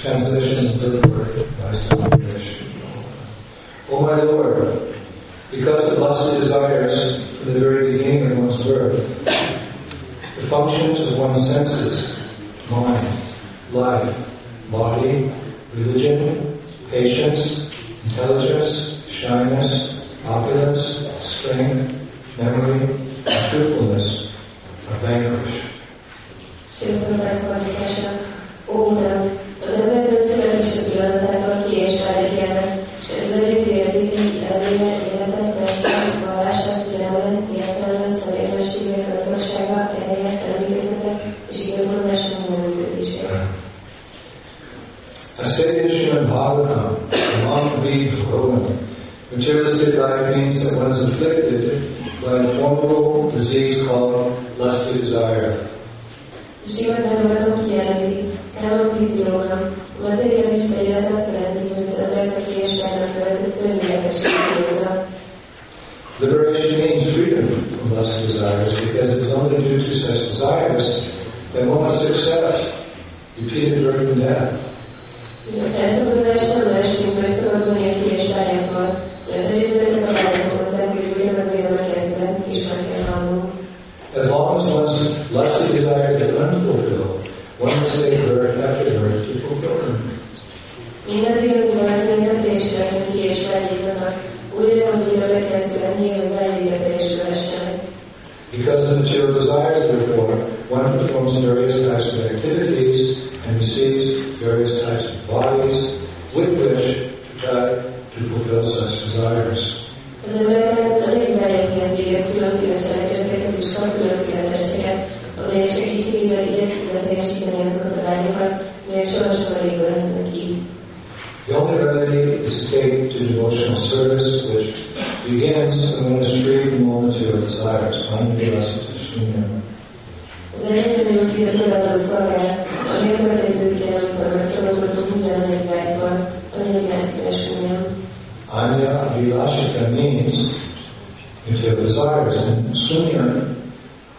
Translation word by translation. O my Lord, because of lusty desires from the very beginning of one's birth, the functions of one's senses, mind, life, body, religion, patience, intelligence, shyness, opulence, strength, memory, and truthfulness are vanquished. A statement in Bhagavatam, the non-being Bhagavan, materialistic life means that one is afflicted by a formidable disease called lusty desire. Liberation means freedom from lusty desires, because it is only due to such desires that one must accept repeated birth and death. As long as one's lusty desires are unfulfilled, one must take birth after birth to fulfill them. Because of the material desires, therefore, one performs various types of activities and receives various types of bodies with which to try to fulfill such desires. The only remedy is to take to devotional service, which begins when one is free from all material desires. Anya Abhilashika means material desires, and Sunya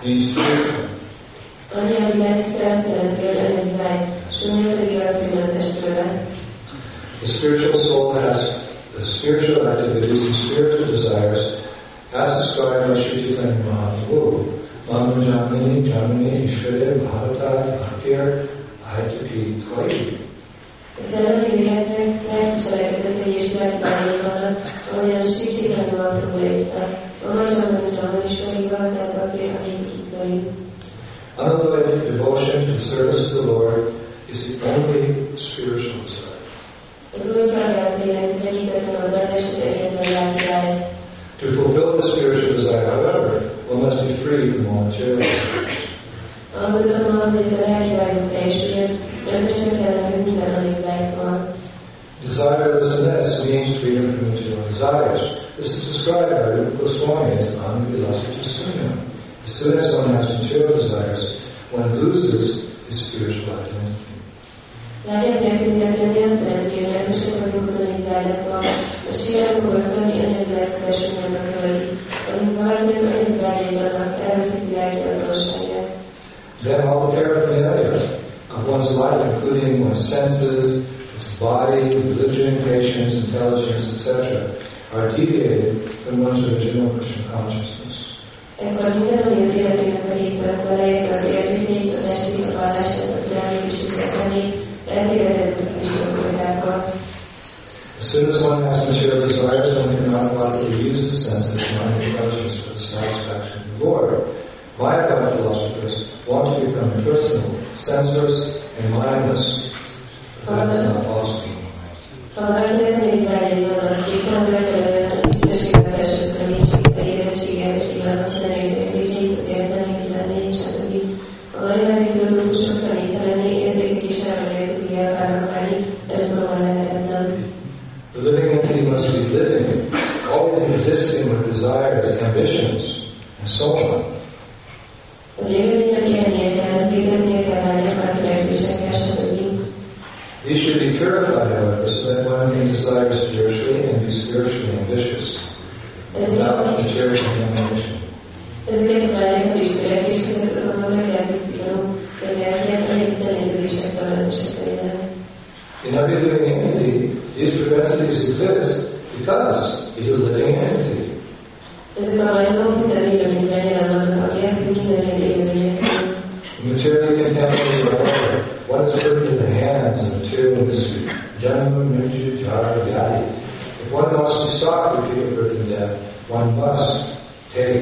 means spiritual. The spiritual soul has the spiritual activities and spiritual desires as described by Sri Chaitanya Mahaprabhu. Manujamini, Jamini, Ishvare, Bharata, Bhaktir, Ayataki, Tvayi. Unalloyed devotion and service to the Lord is the only spiritual desire. To fulfill the spiritual desire, however, one must be free from all material. Desirelessness means freedom from material desires. This is described by Rupa Goswami as Anvilasita Sunya. As soon as one has material desires, one loses his spiritual identity. Then all the paraphernalia of one's life, including one's senses, his body, religion, patience, intelligence, etc., are deviated from one's original Krishna consciousness. As soon as one has material desires, one cannot properly use the senses, mind, and intelligence for the satisfaction of the Lord. Mayavada philosophers want to become impersonal, senseless, and mindless. But that is not possible. Existing with desires, ambitions, and so on. These should be purified, however, so that one can desire spiritually and be spiritually ambitious, without material ambition. In every living entity, these propensities exist because he's a living entity. Materially contaminated by order, what is put into the hands of material history? Janma, Mriju, Jara, Yadi. If one wants to stop repeated birth and death, one must take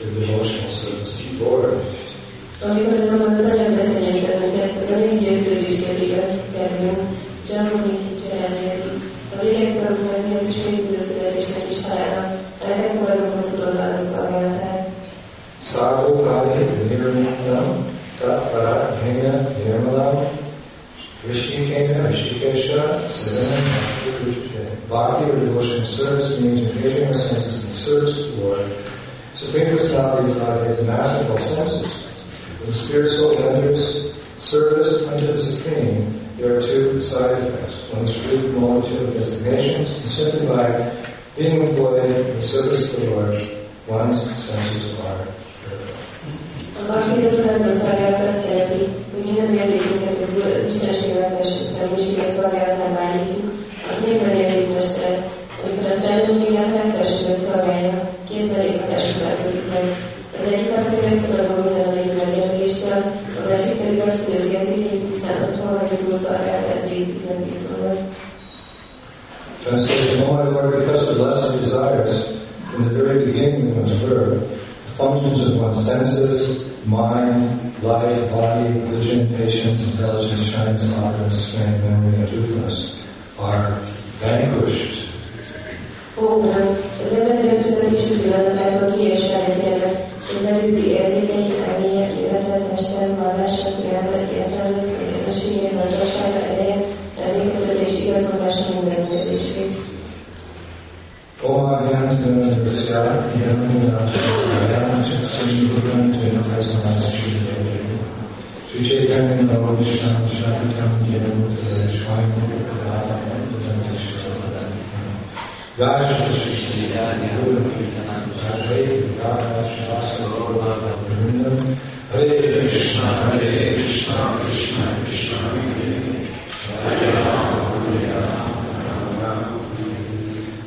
to the devotional service of the Lord. Sago, Kali, Nirmanam, Tatpara, Hena, Nirmalam, Rishikena, Rishikesha, Serenam, Bhakti or devotional service means engaging our senses in service to the Lord. Supreme Personality is not his master of all senses. When spirit soul renders service unto the Supreme, there are two side effects. One is free from all material designations, and simply by being employed in service to the Lord, one's senses are purified. Translation, O my Lord, because of lesser desires, from the very beginning of one's birth, the functions of one's senses, mind, life, body, religion, patience, intelligence, shyness, honor, strength, memory, and truthfulness are vanquished. O my hands, and the sky, the enemy, and our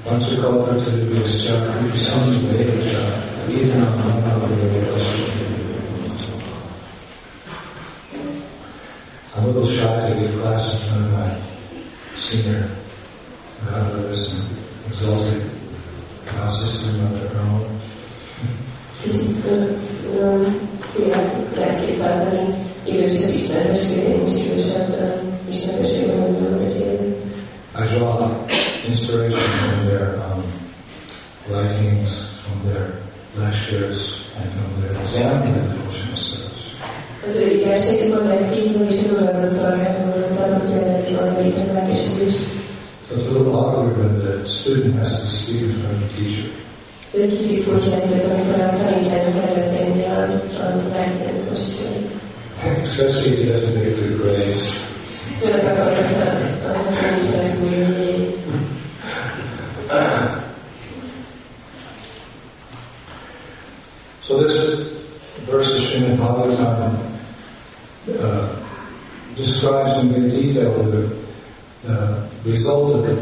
Panchakalpa Siddhivascha, Kupisam Vedascha, Vedana Manavadavascha. I'm a little shy to give class in front of my senior, God bless and exalted, our sister, Mother Earl. I draw inspiration from their writings, from their lectures, and from their examining of the devotional service. So it's a little awkward when the student has to speak in front of the teacher. Especially if he doesn't make good grades. So this verse of Srimad Bhagavatam describes in great detail the result of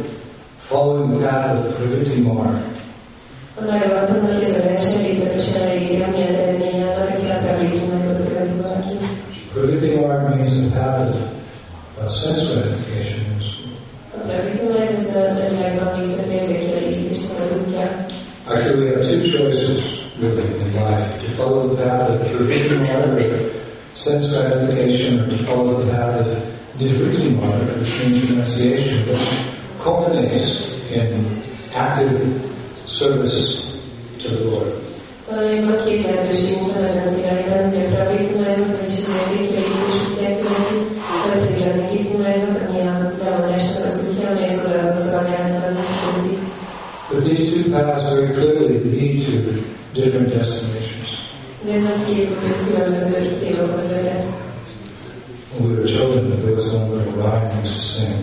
following the path of the Pravritti Marg. Pravritti Marg means the path of sense gratifications. Actually, we have two choices really in life: to follow the path of Pravritti Marg, sense gratification, or to follow the path of Nivritti Marg, which means renunciation, which culminates in active service to the Lord. But these two paths very clearly lead to different destinations. When we were children, there was some little rhyme used to sing.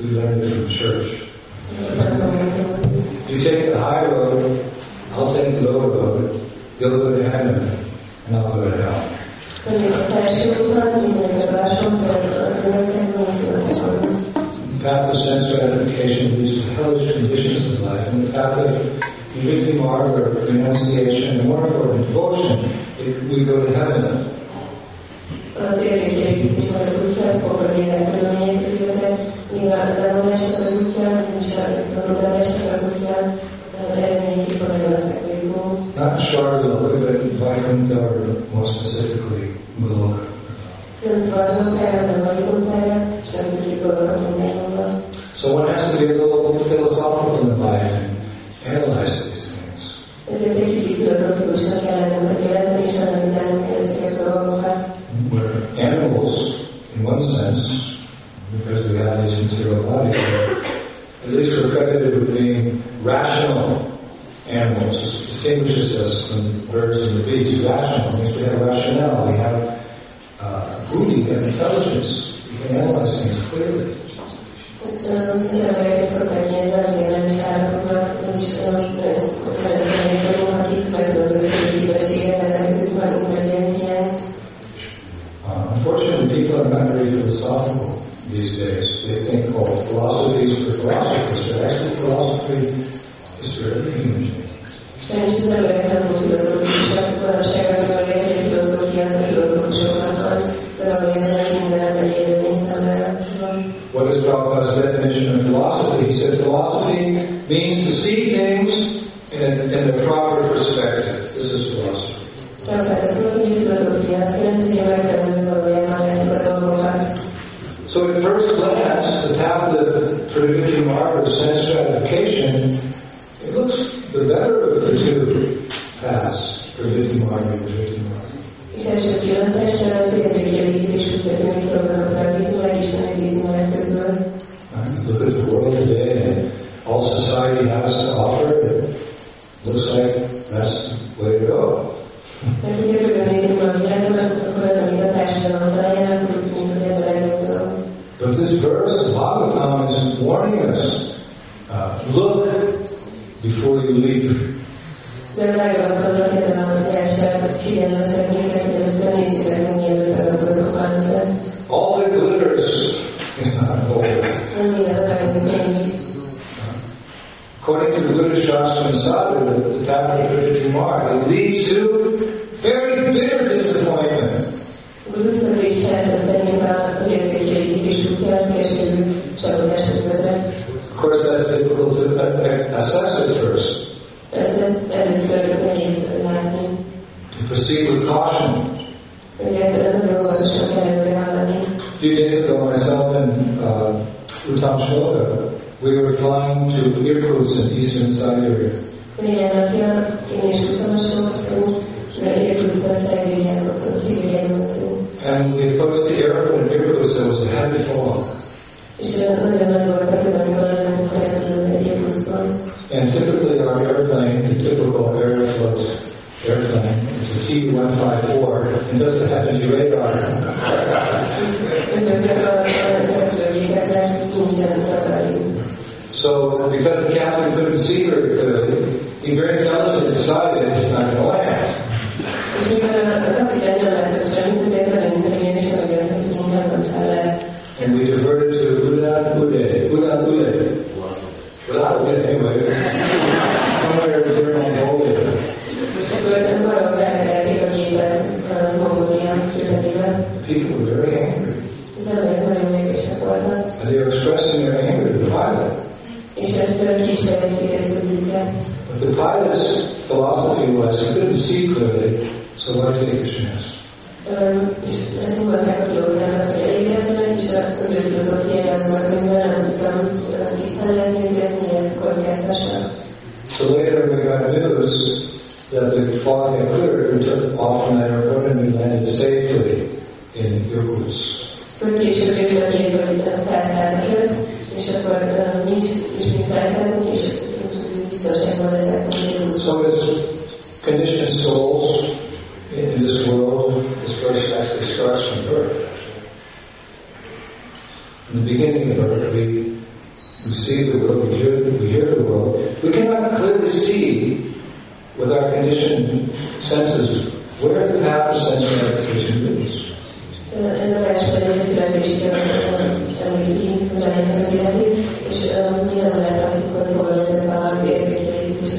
We learned it from church. You take the high road, I'll take the low road, you'll go to heaven, and I'll go to hell. The fact of sensory identification leads to hellish conditions in life, and the fact that we live in order for renunciation and more for devotion, if we go to heaven. Not short of the way, but vibrant order, more specifically, Muloka. So one has to be a little philosophical in life and analyze these things. We're animals, in one sense, because we have these material bodies, at least we're credited with being rational animals. It distinguishes us from birds and the beasts. Rational means we have rationale, we have booty, we have intelligence, we can analyze things clearly. Unfortunately, people are not very philosophical these days. They think, oh, philosophy is for philosophers, but actually philosophy is for every human being. What is Prabhupada's definition of philosophy? He said philosophy means to see things in a proper perspective. This is philosophy. So at first glance, the path of Pravriti Marga, sense stratification, it looks the better of the two paths, Pravriti Marga and Pravriti Marga. Look at the world today, and all society has to offer it. Looks like that's the way to go. But this verse, the Bhagavatam, is warning us, look before you leave. All that glitters is not gold. According to the Buddha Shastra and Sadhu, the path of Pravriti Marga, it leads to very bitter disappointment. Of course, that's difficult to assess at first. To proceed with caution. A few days ago, myself and Uttam Shloka, we were flying to Irkutsk in eastern Siberia. And we approached the airport in Irkutsk, there was a heavy fog. And typically our airplane, the typical Aeroflot airplane, is the T-154 and doesn't have any radar. So because the captain couldn't see very clearly, he very intelligently decided it's not going to land. And we diverted to Ulan Ude. Without it anyway. Somewhere there in Mongolia. People were very angry. And they were expressing their anger to the pilot. But the pilot's philosophy was he couldn't see clearly, so why take a chance? So later we got news that the fog had cleared, we took off from that airport and we landed safely in Irkutsk. So it's conditioned souls in this world, this first actually starts from birth. In the beginning of birth, we see the world, we hear the world. We cannot clearly see with our conditioned senses Where do you have the sense of education is? Ez a másfajta születést említi, amelynek életi, és nyilván lehet, amikor ezek az érzékeik is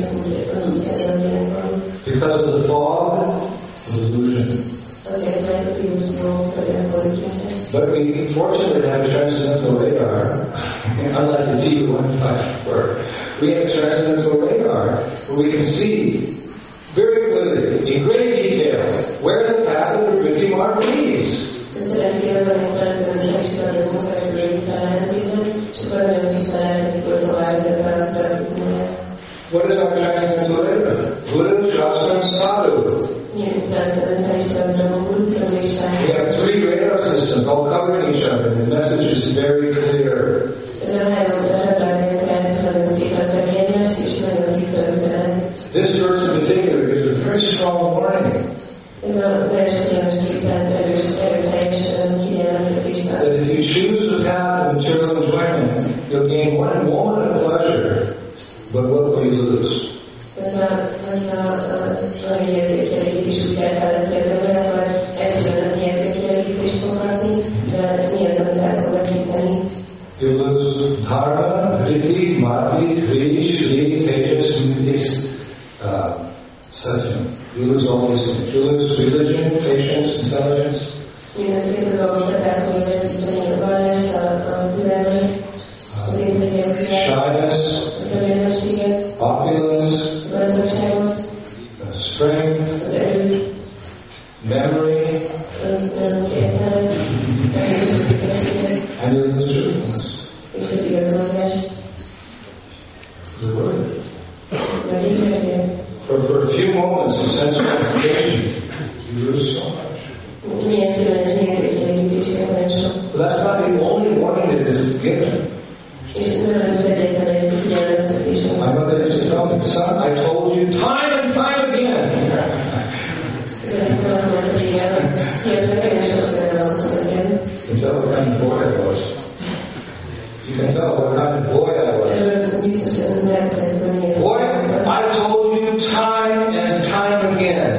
az úgy előnyben van. Because of the fog, the illusion. Azért, mert az illúzió, hogy elfordítják. But we fortunately have a transcendental radar, unlike the T154. We have a transcendental radar where we can see very clearly, in great detail, where the path of the Vrinti Mark leads. What is our transcendental radar? Guru, Shastra, and Sadhu. We have three radar systems all covering each other, and the message is very clear. This verse in particular is a very strong warning that if you choose the path of material enjoyment, you'll gain one moment of pleasure, but what will you lose? You lose dharma, vritti, marti, kri, shri, tejas, smritis, sajjana. You lose all these things. You lose religion, patience, intelligence. Shyness, opulence, strength, memory, and you lose truthfulness. The word. For a few moments of sense gratification, you lose so much. But that's not the only warning that is given. My mother used to tell me, son, I told you time and time again. You can tell what kind of boy I was. You can tell what kind of boy I was. Boy, I told you time and time again.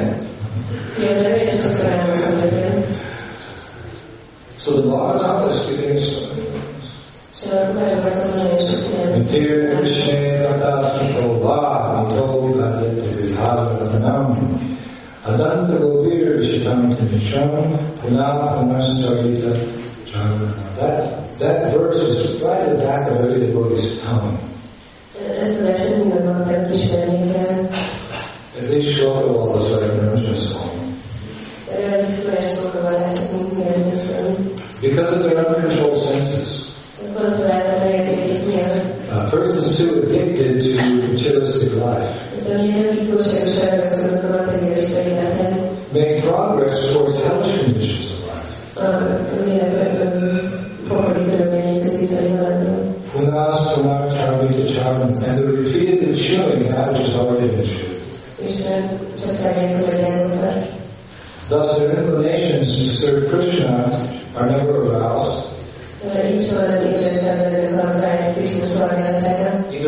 So the Bhagavad is giving us so many things. Material Shenatastiko Vah, we told Aditya Vidhava Ratanam, Adanta Govir Shitam Tanisham, Punah Pumastarita Janganam. That verse is right at the back of every devotee's tongue. They show up all the sort of religion song. Because of their uncontrolled senses. Persons too addicted to materialistic life make progress towards hellish conditions of life. Punas, Punar, Charvita, Charvan, and the repeated chewing that which is already been chewed. Thus, their inclinations to serve Krishna are never aroused, either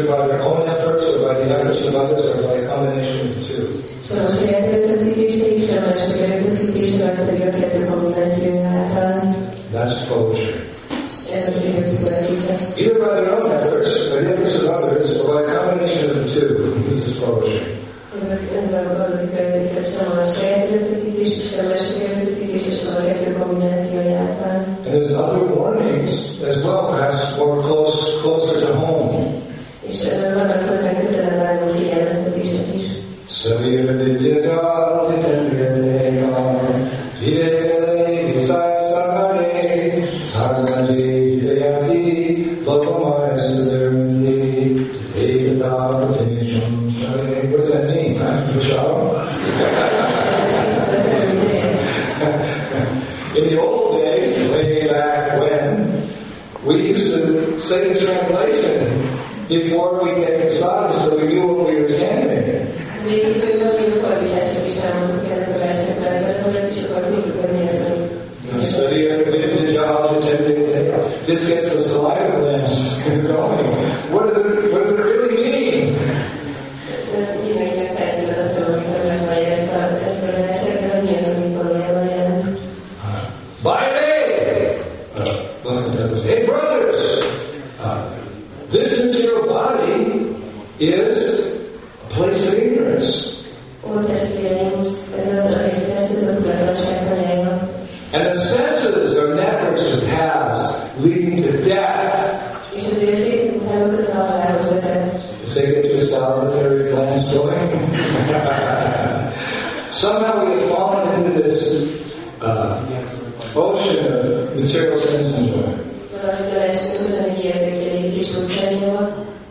by their own efforts or by the efforts of others or by a combination of the two. That's poetry. Either by their own efforts, by the efforts of others, or by a combination of the two, this is poetry. And there's other warnings as well, perhaps more closer to home. In the old days, way back when, we used to say the translation before we get excited so we knew what we were chanting. This gets the saliva glands going. What does it really mean? Somehow we have fallen into this ocean of material sense enjoyment.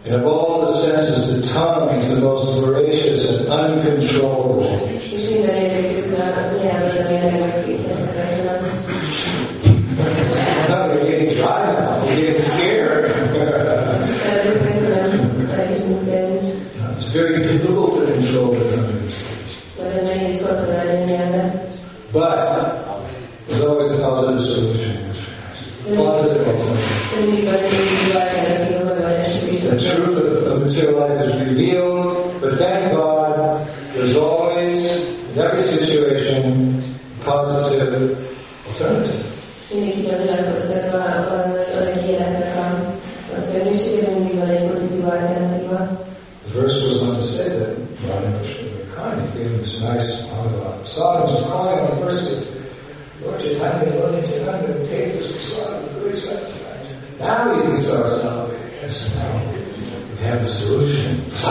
And of all the senses, the tongue is the most voracious and uncontrollable. Now you're getting dry now. You're getting scared. It's very difficult to control the tongue. But there's always a positive solution. Positive alternative. The truth of material life is revealed, but thank God there's always, in every situation, a positive alternative. The verse was on to say that Radhakrishna gave this nice monologue. Sadhu was calling on the verse that Lord Chaitanya, Lord Chaitanya, take this prasad, very satisfied. Now you can start celebrating. Yes, now we have the solution. Ah!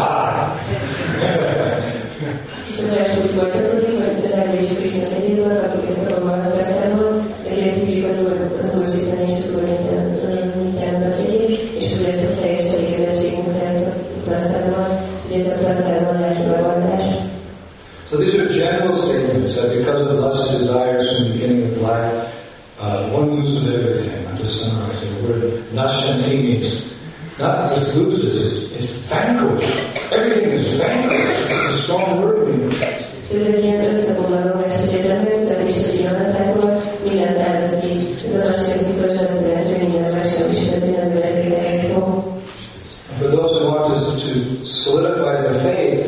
So these are general statements that because of lust desires from the beginning of life, one loses everything. I'm just summarizing the word. Nashyanti means not just loses, it's vanquished. Everything is vanquished. It's a strong word in the text. For those who want us to solidify their faith,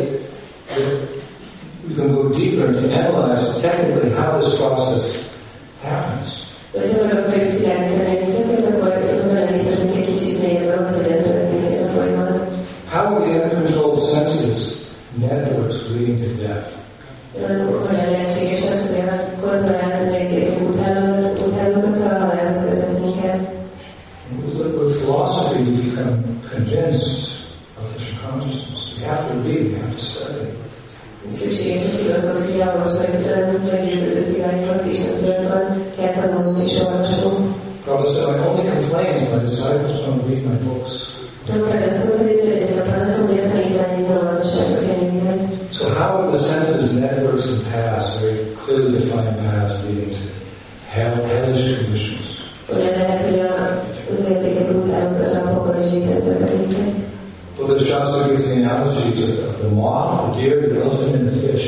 we can go deeper and analyze technically how this process happens. How will the uncontrolled senses networks leading to death? With philosophy, we become convinced of the consciousness. We have to read, we have to study. Prabhupada said, I only complain if my disciples don't read my books. So how would the senses, networks, and paths, very clearly defined paths, leading to hellish conditions? Well, the Shastra gives the analogy of the moth, the deer, the elephant, and the fish.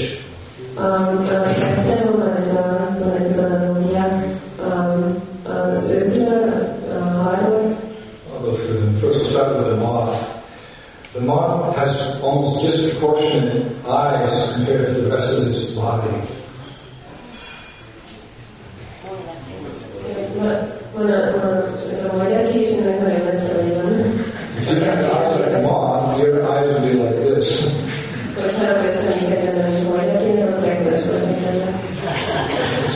First we'll start with the moth. The moth has almost disproportionate eyes compared to the rest of its body. If you have eyes like a moth, your eyes would be like this. It's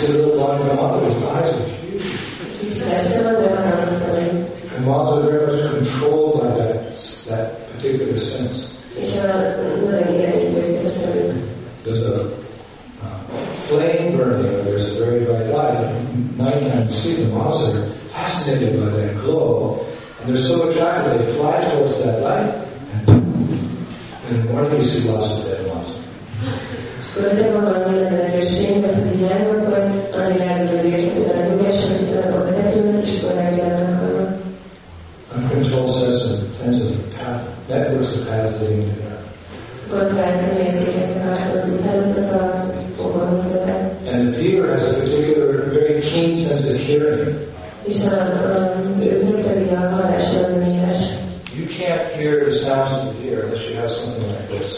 a little blind moth, his eyes are huge. And moths are very much controlled by that particular sense. There's a flame burning, there's a very bright light. At nighttime, you see the moths are fascinated by that glow, and they're so attracted, they fly towards that light, and in the morning you see lots of dead moths. Uncontrolled sense of path, that was the path leading to death. And the deer has a particular, very keen sense of hearing. You can't hear the sounds of the deer unless you have something like this.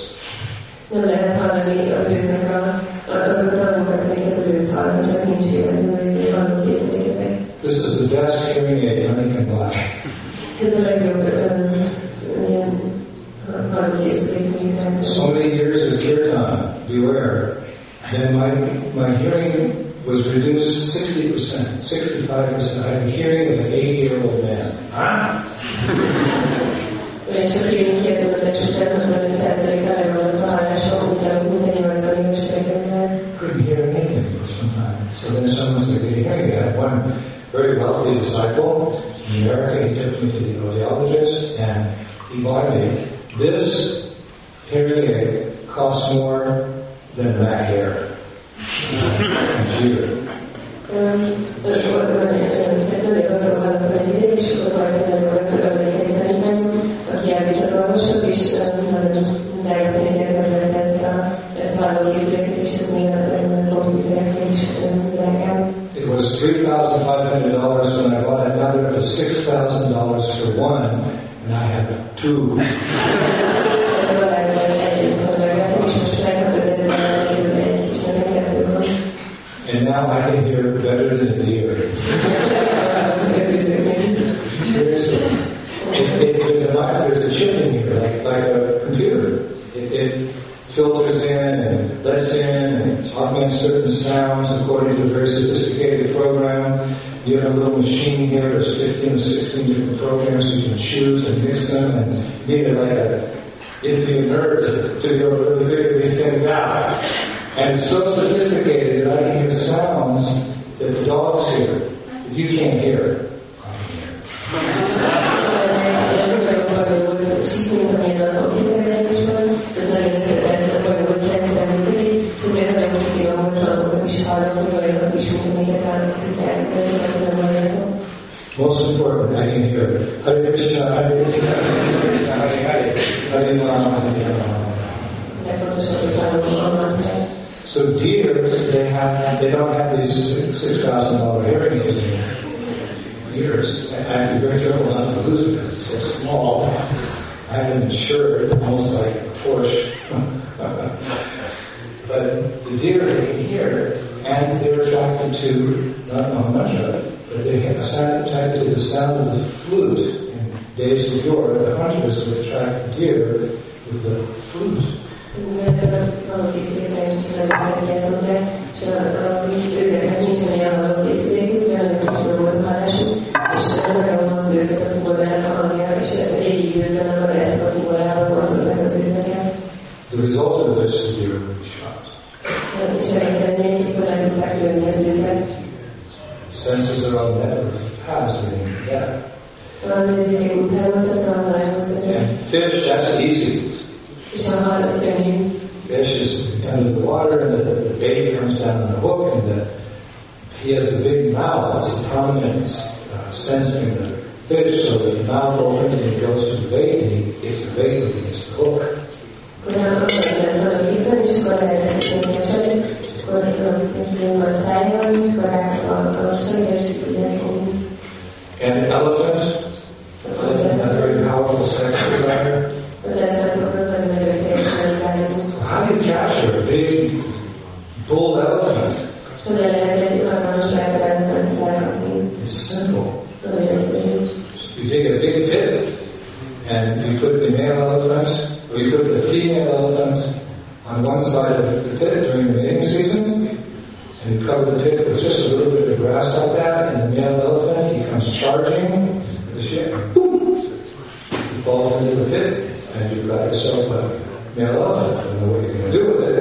This is the best hearing aid money can buy. So many years of kirtan, beware. And my hearing was reduced 60%, 65%. I had the hearing of an 80-year-old man. disciple, in America he took me to the audiologist, and he bought me. This hearing aid costs more than Mac Air. Computer. It was $3,500 when I bought another, it was $6,000 for one, and I had two. And now I can hear better than a deer. Seriously. There's a chip in here, like a computer. It filters in and lets in and augments certain sounds according to a very sophisticated program. You have a little machine here, there's 15 or 16 different programs you can choose and mix them and make it like a, if you're a nerd, to be able to figure these things out. And it's so sophisticated that I can hear sounds that the dogs hear, that you can't hear. Most important, I can hear Hare Krishna, Hare Krishna, Hare Krishna, Hare Hare, Hare Rama, Hare Rama. So deers, they don't have these $6,000 hearing aids anymore. Deers, I have to be very careful not to lose them. It's so small. I have them insured, almost like a Porsche. But the deer they hear, and they're attracted to, not much of it, but they have attracted to the sound of the flute. In days of yore, the hunters would attract deer with the flute. The result of this is deer will be shot. Senses are all never passing death. And fish, that's easy. Fish is under the water, and the bait comes down on the hook, and he has a big mouth. It's a prominent sensing the fish, so the mouth opens and he goes to the bait, and he gets the bait and he gets the hook. And an elephant is a very powerful sex desire. How do you capture a big bull elephant? It's simple. You dig a big pit and you put the male elephant or you put the female elephant on one side of the pit during the mating season, and you cover the pit with just a little bit of grass like that, and the male elephant, he comes charging with the ship, boom! He falls into the pit, and you've got yourself a male elephant. I don't know what you're going to do with it.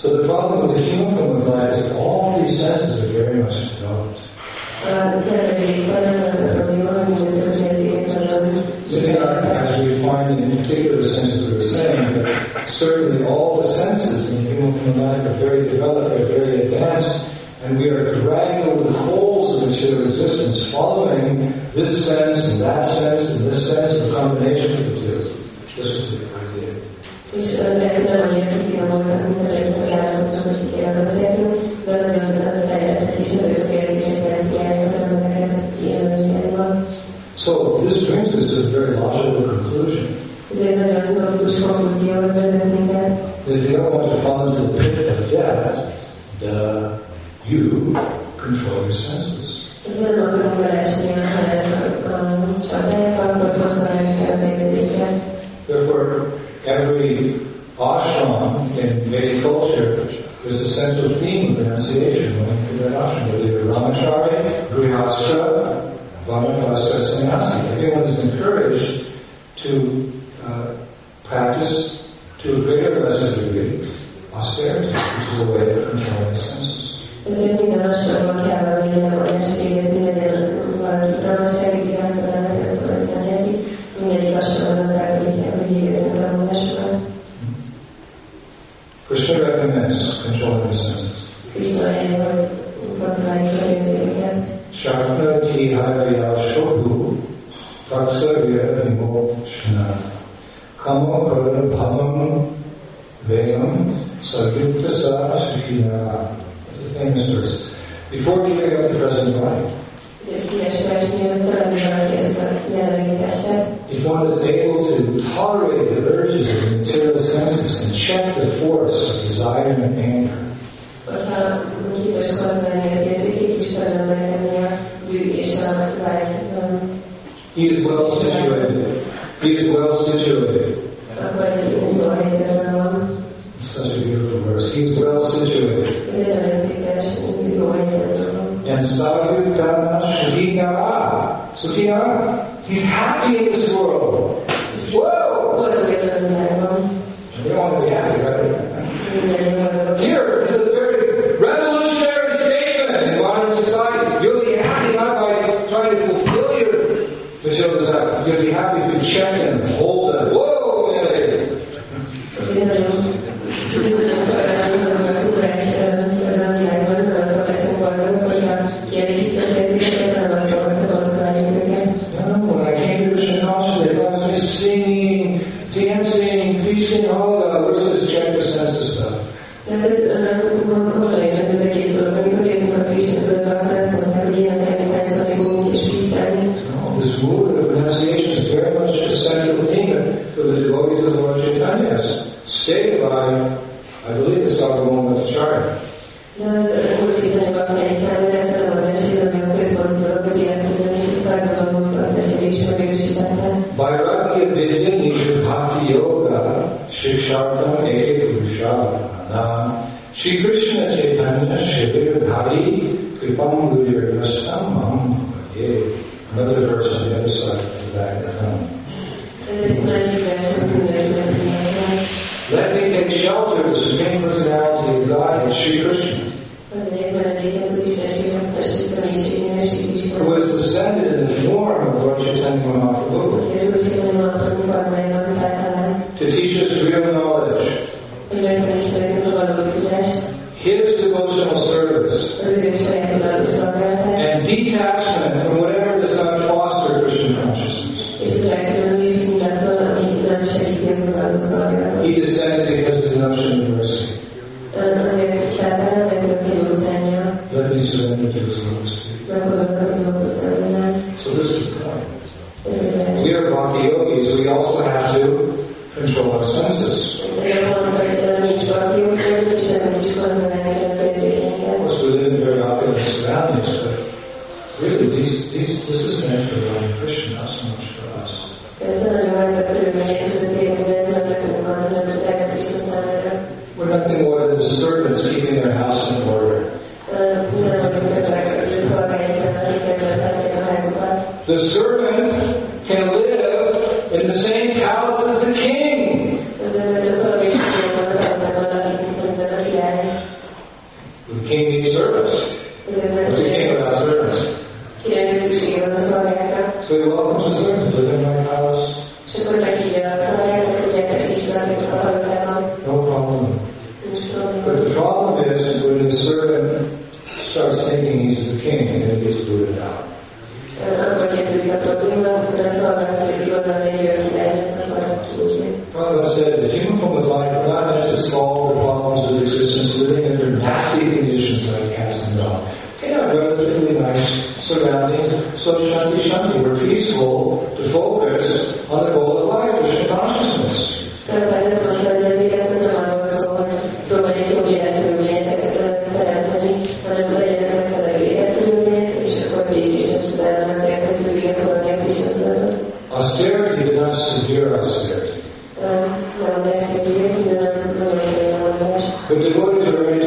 So the problem with the human community is all these senses are very much developed. As we find in particular senses we're saying, but certainly all the senses in human life are very developed, are very advanced, and we are dragged over the holes of material existence, following this sense and that sense and this sense, the combination of the two. This is the idea. So this brings us to a very logical conclusion. If you don't want to fall into the pit of death, you control your senses. Therefore, every ashram in Vedic culture There's a central theme in renunciation when you read Ashram, whether you're Ramachari, Grihastra, Vanaprastha, Sannyasi. Everyone is encouraged to practice to a greater lesser degree austerity, which is a way of controlling the senses. Ezért minden Ashramban kell valamilyen olyasséget, minden Ramachari, Grihastra, Vanaprastha, Sannyasi, mindegyik Ashramban az elvédják, hogy érezzünk a mondásokat. Krishna recommends controlling the senses. Shakta jihaya shobhu taksavya vimokshana kamo karana bhavam venam sarvita sa shikina. That's the famous verse. Before giving up the present life, if one is able to tolerate the urges of the material senses and check the force of desire and anger, he is well situated. Such a beautiful verse. He is well situated. And Sarvitana Shukhina. Shukhina? He's happy in this world. Whoa! We all want to be happy, right? Here is a very revolutionary statement in modern society. You'll be happy not by trying to fulfill your visual desires. You'll be happy if you check and hold and whoa! Shri Krishna Chaitanya Shrivirdhari Kripam Gurya Rastamam. Another verse on the other side of the back of the home. Let me take shelter of the Supreme Personality of God in Shri Krishna, who is descended in the form of Lord Chaitanya Mahaprabhu, to teach us real knowledge. His devotional service and detachment from whatever does not foster Christian consciousness. He descended to his devotion and mercy. Let me surrender to his Holy Spirit. So this is the point. We are bhakti yogis, we also have to control our senses. Really, this is an effort around Krishna, not so much for us. We're nothing more than the servants keeping their house in order. The servant can live in the same palace as the king. The king needs service. So we welcome to servants within our house. No problem. But the problem is when the servant starts thinking he's the king and then gets booted out. Prabhupada said the human form of life will not have to solve the problems of existence living under nasty conditions like cats and dogs. They are relatively nice surroundings, so shanti, we're peaceful to focus on the goal of life, which is consciousness. Austerity did not severe austerity. But devotees are very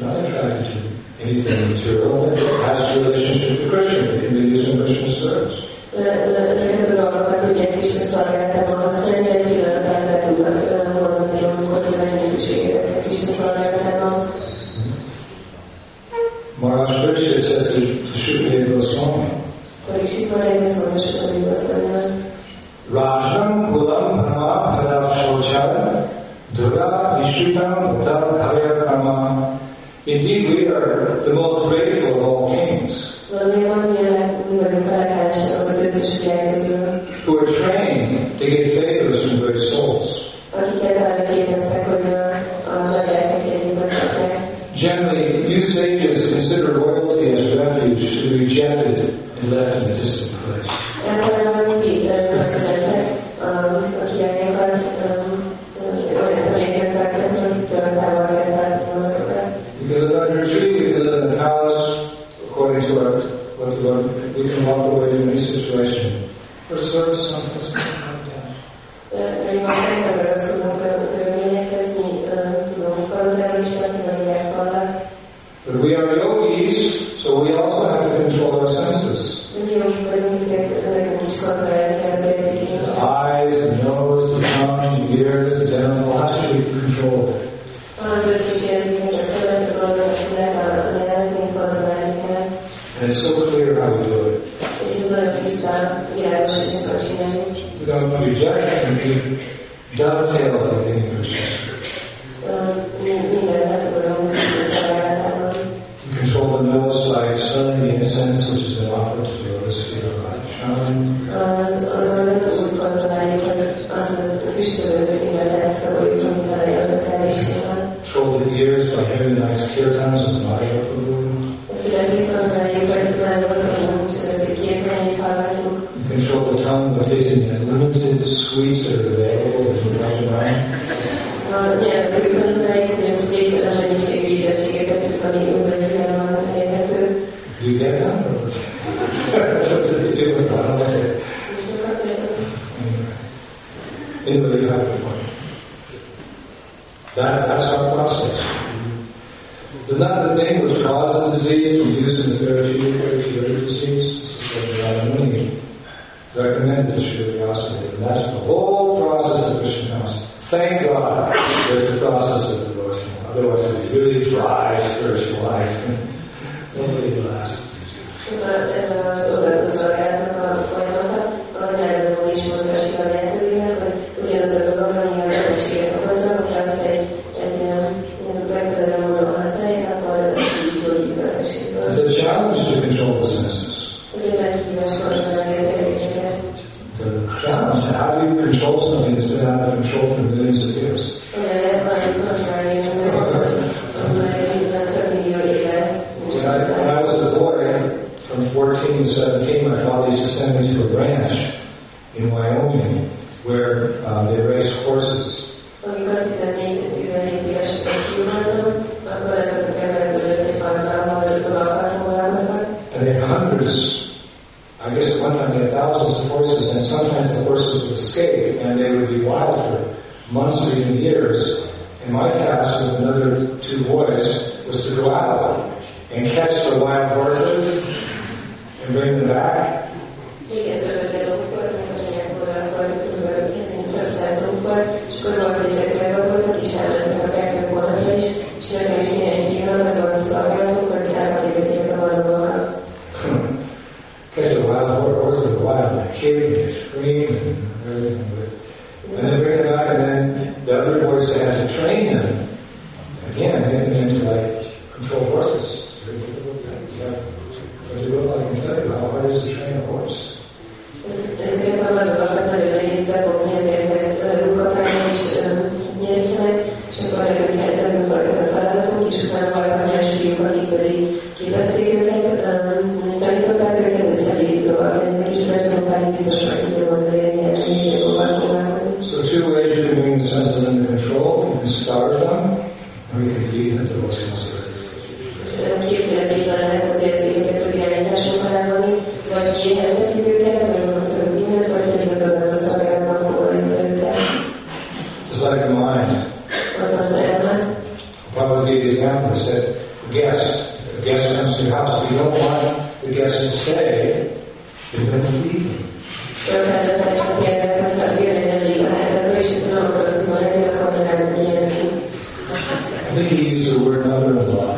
not trying to do anything material that has a relationship to Krishna, that can be used in Krishna service. Ezeket a dolgokat ugye Krishna szolgálatában használni, mert pillanatát le tudnak mondani, amikor nem szükség ezeket Krishna szolgálatában. Maharaj Parikshit said to Shukadeva Goswami, Rajam Kulam Pama Padam Shochar Dhura Vishutam Padam Kavya Kama. Indeed, we are the most grateful of all kings who are trained to give favors from great souls. Generally, you sages consider royalty as refuge to be rejected and left in a distant place. You can live under a tree, you can live in a house, according to what the Lord, we can walk away from any situation. But service on this kind of But we are yogis, so we also have to control our senses. The eyes, the nose, the tongue, the ears, the genitals, how should we control it? And it's so clear how we do it. Without rejection, we dovetail everything in Krishna. Control the nose by excelling the incense which has been offered to the lotus feet of Vaishnava. Control the ears by hearing the nice kirtans of the Madhya Guru. Control the tongue by tasting the limited sweets that are available in the Vaishnava. Do you get that? What did you do with that? Anybody have a point? That's our process. Does not the thing which caused the disease we use in the therapeutic disease? This is what I'm doing. Recommend this curiosity. And that's the whole process of Krishna consciousness. Thank God it's the process of devotion. Otherwise it really dries spiritual life. Nobody will ask. It's a challenge to control the senses. The challenge, how do you control something that's been out of control for millions of years? When I was a boy, from 14 to 17, my father used to send me to a ranch in Wyoming where they raised horses. And they had hundreds, I guess at one time they had thousands of horses, and sometimes the horses would escape and they would be wild for months or even years. And my task with another two boys was to go out and catch the wild horses and bring them back. Catch the wild horses in the wild, and they kick and they scream and everything. And then bring them back, and then the other boys had to train them. Again, they had to control horses. So 2 ways you can bring the senses under control. You can starve them, or you can feed them to those senses. Just like the mind. If I was to give you an example, I said, guest. The guest comes to your house. If you don't want the guest to stay, then let them leave. I think he used the word mother-in-law.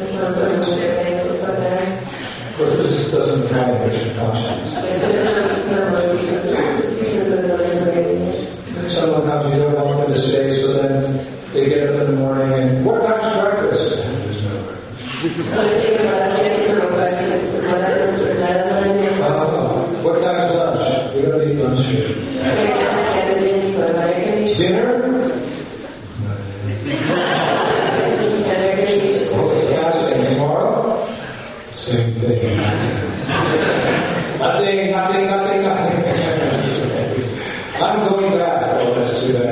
Of course, this doesn't have a Christian conscience. Sometimes you don't want them to stay, so then they get up in the morning and, what time's breakfast? What time is lunch? We don't eat lunch here. Dinner? What's fasting tomorrow? Same thing. Nothing. I'm going back. Oh, that's too bad.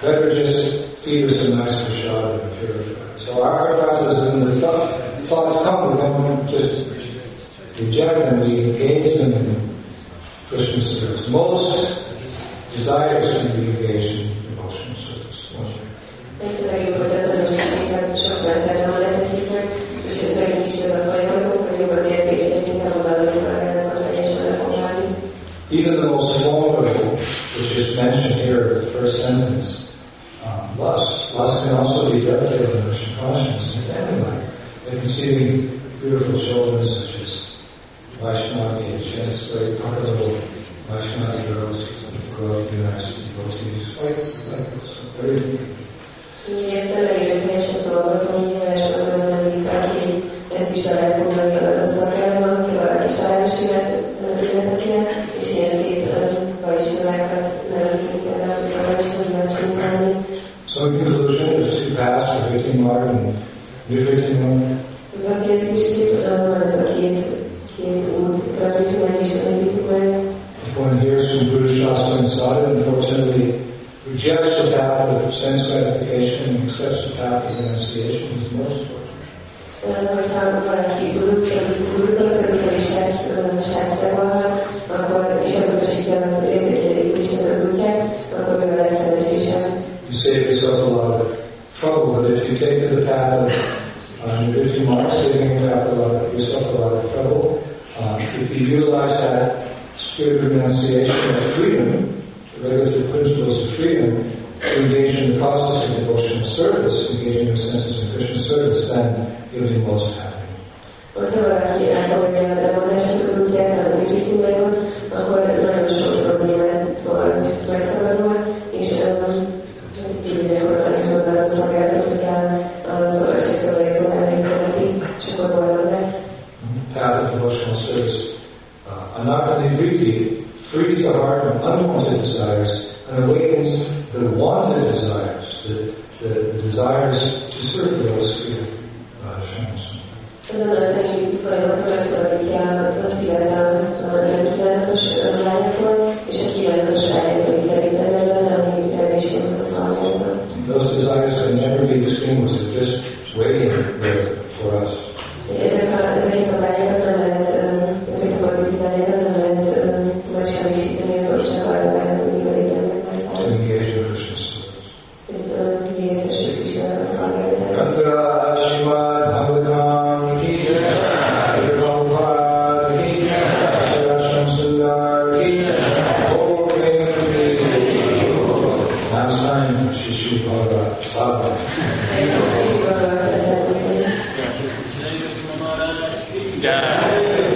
Better just feed us a nice prasad and purify. So our process is when the thoughts come, we don't just reject them, we engage them in Krishna service. Most desires to be engaged in devotional service. Even the most vulnerable, which is mentioned here in the first sentence, lust. Lust can also be devastating in Christian conscience in any way. They're conceiving beautiful children such as Vaishnavi, she has very comfortable Vaishnavi girls who grow up in the United States devotees. So in conclusion, it's too fast for getting modern. You're getting modern. If one hears from Guru Shastra and Sadhu, unfortunately, rejects the path of sense gratification and accepts the path of renunciation is most important. You save yourself a lot of trouble, but if you take to the path of Nirvana Marg, saving yourself a lot of trouble, if you realize that spirit of renunciation and freedom, the regulative principles of freedom, engage in the process of devotional service, engage in your senses in Krishna service, then you'll be most happy. Path of devotional service, Anartha-nivriti frees the heart from unwanted desires and awakens the wanted desires, the desires to serve those who Those desires can never be extinguished, they're just waiting for us. Yeah.